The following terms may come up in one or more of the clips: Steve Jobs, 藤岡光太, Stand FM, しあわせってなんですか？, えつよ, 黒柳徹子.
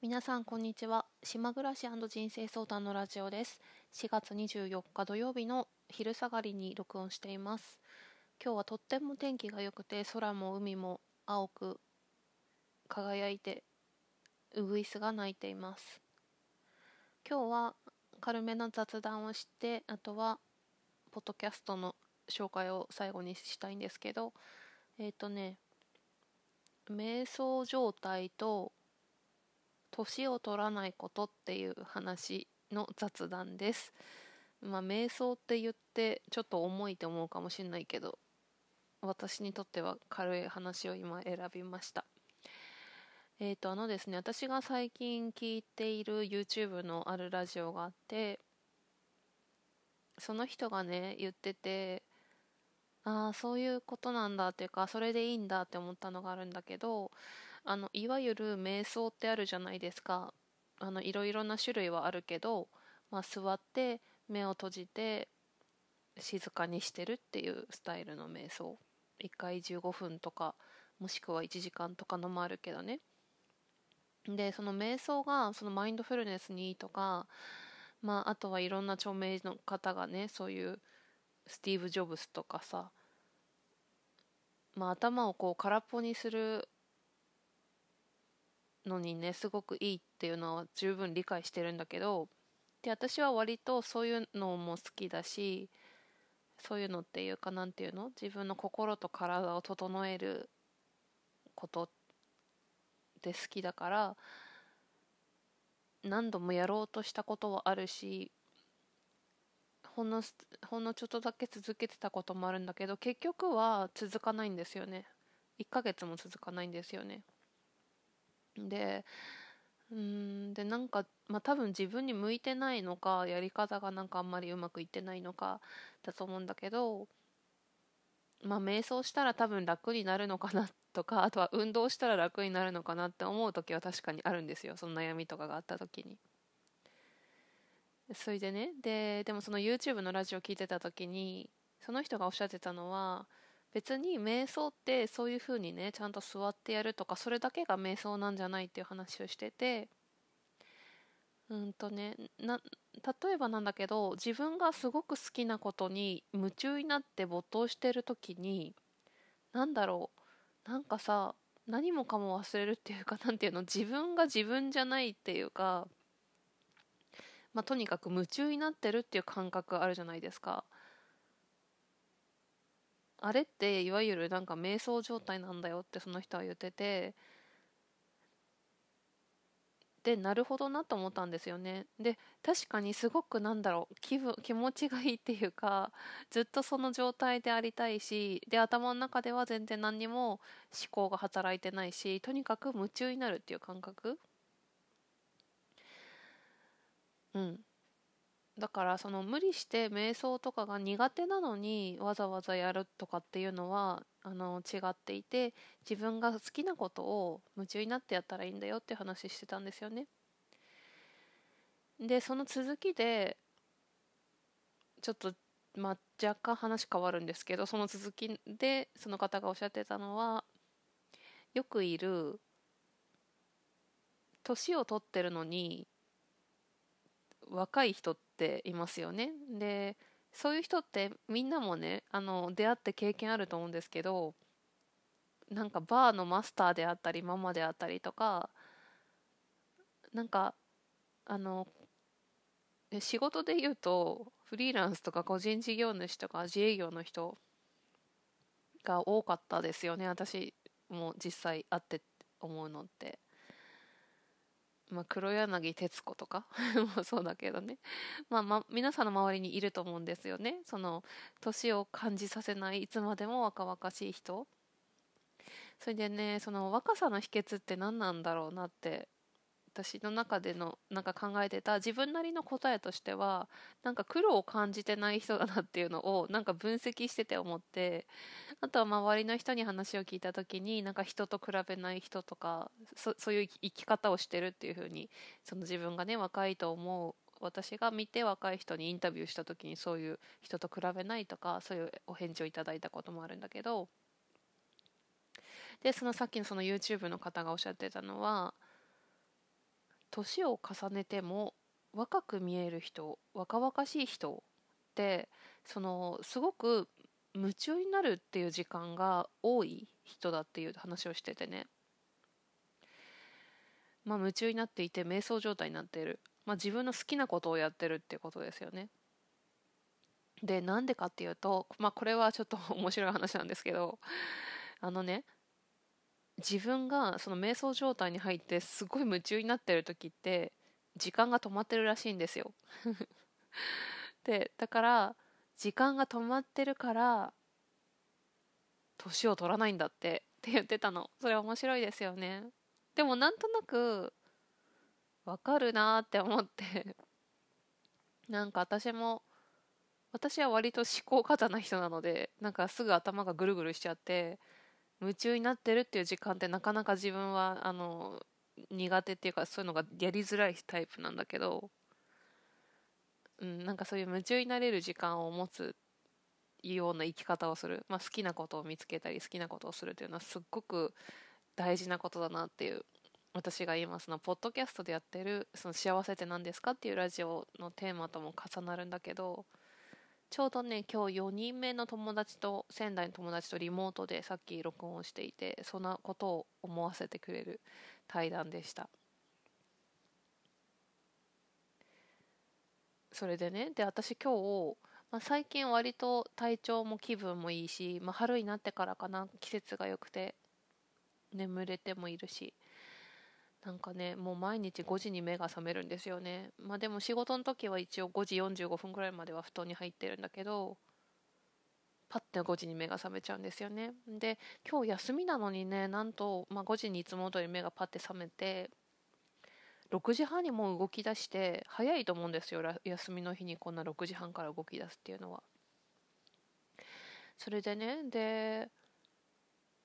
皆さんこんにちは。島暮らし&人生相談のラジオです。4月24日土曜日の昼下がりに録音しています。今日はとっても天気が良くて、空も海も青く輝いてうぐいすが鳴いています。今日は軽めな雑談をして、あとはポッドキャストの紹介を最後にしたいんですけど、瞑想状態と年を取らないことっていう話の雑談です。瞑想って言ってちょっと重いと思うかもしれないけど、私にとっては軽い話を今選びました。私が最近聞いている YouTube のあるラジオがあって、その人がね言ってて、ああそういうことなんだっていうか、それでいいんだって思ったのがあるんだけど、いわゆる瞑想ってあるじゃないですか。いろいろな種類はあるけど、座って目を閉じて静かにしてるっていうスタイルの瞑想、1回15分とかもしくは1時間とかのもあるけどね。でその瞑想がそのマインドフルネスにいいとか、あとはいろんな著名の方がね、そういうスティーブ・ジョブスとかさ、頭をこう空っぽにするのにねすごくいいっていうのは十分理解してるんだけど、で私は割とそういうのも好きだし、そういうのっていうかなんていうの、自分の心と体を整えることで好きだから、何度もやろうとしたことはあるし、ほんのちょっとだけ続けてたこともあるんだけど、結局は続かないんですよね。1ヶ月も続かないんですよね。でなんか、多分自分に向いてないのか、やり方がなんかあんまりうまくいってないのかだと思うんだけど、瞑想したら多分楽になるのかなとか、あとは運動したら楽になるのかなって思う時は確かにあるんですよ、その悩みとかがあった時に。それでね、でもその YouTube のラジオ聞いてた時に、その人がおっしゃってたのは、別に瞑想ってそういう風にねちゃんと座ってやるとか、それだけが瞑想なんじゃないっていう話をしてて、例えばなんだけど、自分がすごく好きなことに夢中になって没頭してる時に、何もかも忘れるっていうか、自分が自分じゃないっていうか、とにかく夢中になってるっていう感覚があるじゃないですか。あれっていわゆる瞑想状態なんだよってその人は言ってて、でなるほどなと思ったんですよね。で確かにすごく気持ちがいいっていうか、ずっとその状態でありたいし、で頭の中では全然何にも思考が働いてないし、とにかく夢中になるっていう感覚。だからその無理して瞑想とかが苦手なのにわざわざやるとかっていうのは違っていて、自分が好きなことを夢中になってやったらいいんだよって話してたんですよね。でその続きでちょっと、若干話変わるんですけど、その続きでその方がおっしゃってたのは、よくいる年を取ってるのに若い人っていますよね。でそういう人ってみんなもね出会って経験あると思うんですけど、バーのマスターであったりママであったりとか、仕事で言うとフリーランスとか個人事業主とか自営業の人が多かったですよね。私も実際会って思うのって。黒柳徹子とかもそうだけどね、皆さんの周りにいると思うんですよね。その年を感じさせない、いつまでも若々しい人。それでね、その若さの秘訣って何なんだろうなって、私の中での考えてた自分なりの答えとしては、苦労を感じてない人だなっていうのを分析してて思って、あとは周りの人に話を聞いた時に、人と比べない人とか、そういう生き方をしてるっていう風に、その自分がね若いと思う、私が見て若い人にインタビューした時に、そういう人と比べないとか、そういうお返事をいただいたこともあるんだけど、でそのさっきのその YouTube の方がおっしゃってたのは、年を重ねても若く見える人、若々しい人ってすごく夢中になるっていう時間が多い人だっていう話をしててね、夢中になっていて瞑想状態になっている、自分の好きなことをやってるっていうことですよね。で、なんでかっていうと、これはちょっと面白い話なんですけど、自分がその瞑想状態に入ってすごい夢中になってる時って時間が止まってるらしいんですよ。で、だから時間が止まってるから年を取らないんだって言ってたの。それ面白いですよね。でもなんとなくわかるなって思って、私は割と思考過多な人なので、すぐ頭がぐるぐるしちゃって、夢中になってるっていう時間ってなかなか自分は苦手っていうか、そういうのがやりづらいタイプなんだけど、そういう夢中になれる時間を持つような生き方をする、好きなことを見つけたり好きなことをするというのはすっごく大事なことだなっていう、私が今ポッドキャストでやってる幸せって何ですかっていうラジオのテーマとも重なるんだけど、ちょうどね、今日4人目の友達と、仙台の友達とリモートでさっき録音をしていて、そんなことを思わせてくれる対談でした。それでね、私今日、最近割と体調も気分もいいし、春になってからかな、季節が良くて眠れてもいるし、もう毎日5時に目が覚めるんですよね。でも仕事の時は一応5時45分くらいまでは布団に入ってるんだけど、パッて5時に目が覚めちゃうんですよね。で、今日休みなのにね、なんと、5時にいつも通り目がパッて覚めて、6時半にもう動き出して、早いと思うんですよ、休みの日にこんな6時半から動き出すっていうのは。それでね、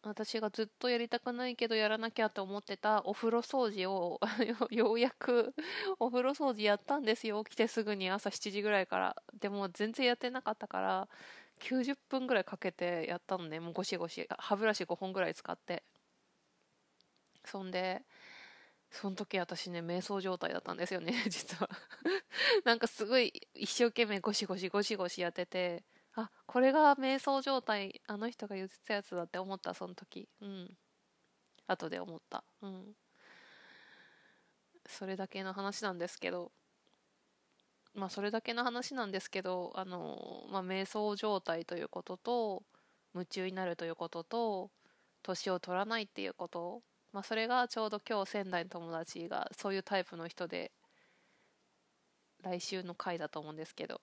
私がずっとやりたくないけどやらなきゃと思ってたお風呂掃除をようやくお風呂掃除やったんですよ。起きてすぐに朝7時ぐらいから。でも全然やってなかったから90分ぐらいかけてやったのね。もうゴシゴシ歯ブラシ5本ぐらい使って、そんでその時私ね、瞑想状態だったんですよね、実は。すごい一生懸命ゴシゴシゴシゴシやってて、あ、これが瞑想状態、あの人が言ってたやつだって思った、その時。後で思った。それだけの話なんですけど、瞑想状態ということと、夢中になるということと、年を取らないっていうこと、それがちょうど今日仙台の友達がそういうタイプの人で、来週の回だと思うんですけど、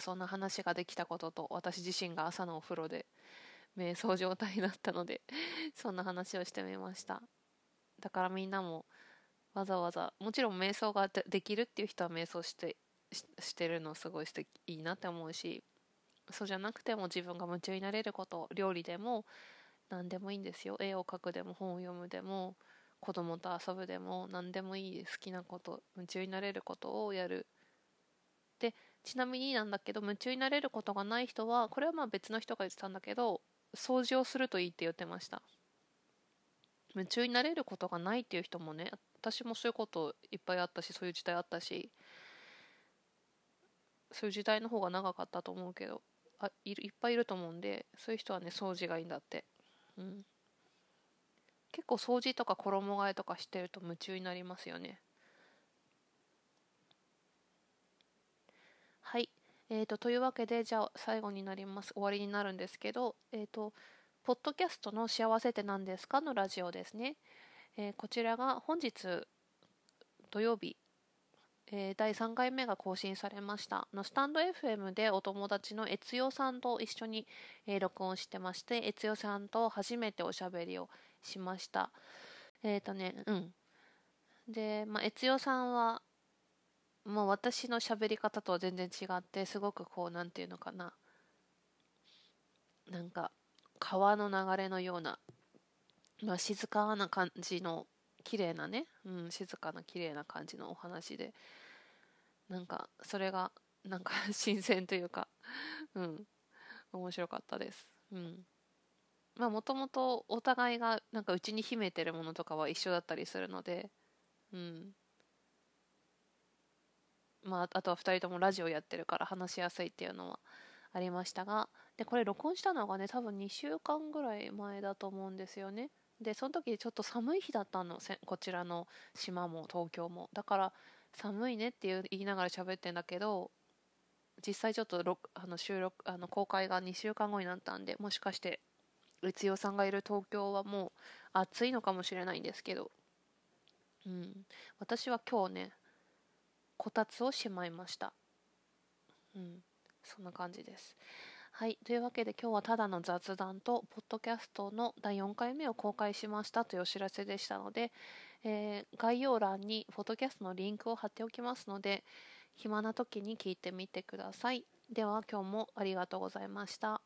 そんな話ができたことと、私自身が朝のお風呂で瞑想状態だったのでそんな話をしてみました。だからみんなもわざわざ、もちろん瞑想ができるっていう人は瞑想してるのすごい素敵、いいなって思うし、そうじゃなくても自分が夢中になれること、料理でも何でもいいんですよ。絵を描くでも、本を読むでも、子供と遊ぶでも、何でもいい、好きなこと、夢中になれることをやる。で、ちなみになんだけど、夢中になれることがない人は、これは別の人が言ってたんだけど、掃除をするといいって言ってました。夢中になれることがないっていう人もね、私もそういうこといっぱいあったし、そういう時代あったし、そういう時代の方が長かったと思うけど、いっぱいいると思うんで、そういう人はね、掃除がいいんだって。結構掃除とか衣替えとかしてると夢中になりますよね。はい、というわけで、じゃあ最後になります。終わりになるんですけど、ポッドキャストの幸せって何ですかのラジオですね。こちらが本日土曜日、第3回目が更新されました。スタンド FM でお友達の悦代さんと一緒に、録音してまして、悦代さんと初めておしゃべりをしました。で、悦代さんは、私の喋り方とは全然違って、すごくなんていうのかな、川の流れのような、静かな感じの綺麗なね、静かな綺麗な感じのお話で、それが新鮮というか、面白かったです。もともとお互いがうちに秘めてるものとかは一緒だったりするので、うん。まあ、あとは2人ともラジオやってるから話しやすいっていうのはありましたが、でこれ録音したのがね多分2週間ぐらい前だと思うんですよね。でその時ちょっと寒い日だったの、こちらの島も東京も。だから寒いねって言いながら喋ってんだけど、実際ちょっと収録公開が2週間後になったんで、もしかして悦代さんがいる東京はもう暑いのかもしれないんですけど、うん、私は今日ねこたつをしまいました。うん、そんな感じです。はい、というわけで今日はただの雑談とポッドキャストの第4回目を公開しましたというお知らせでしたので、概要欄にポッドキャストのリンクを貼っておきますので、暇な時に聞いてみてください。では今日もありがとうございました。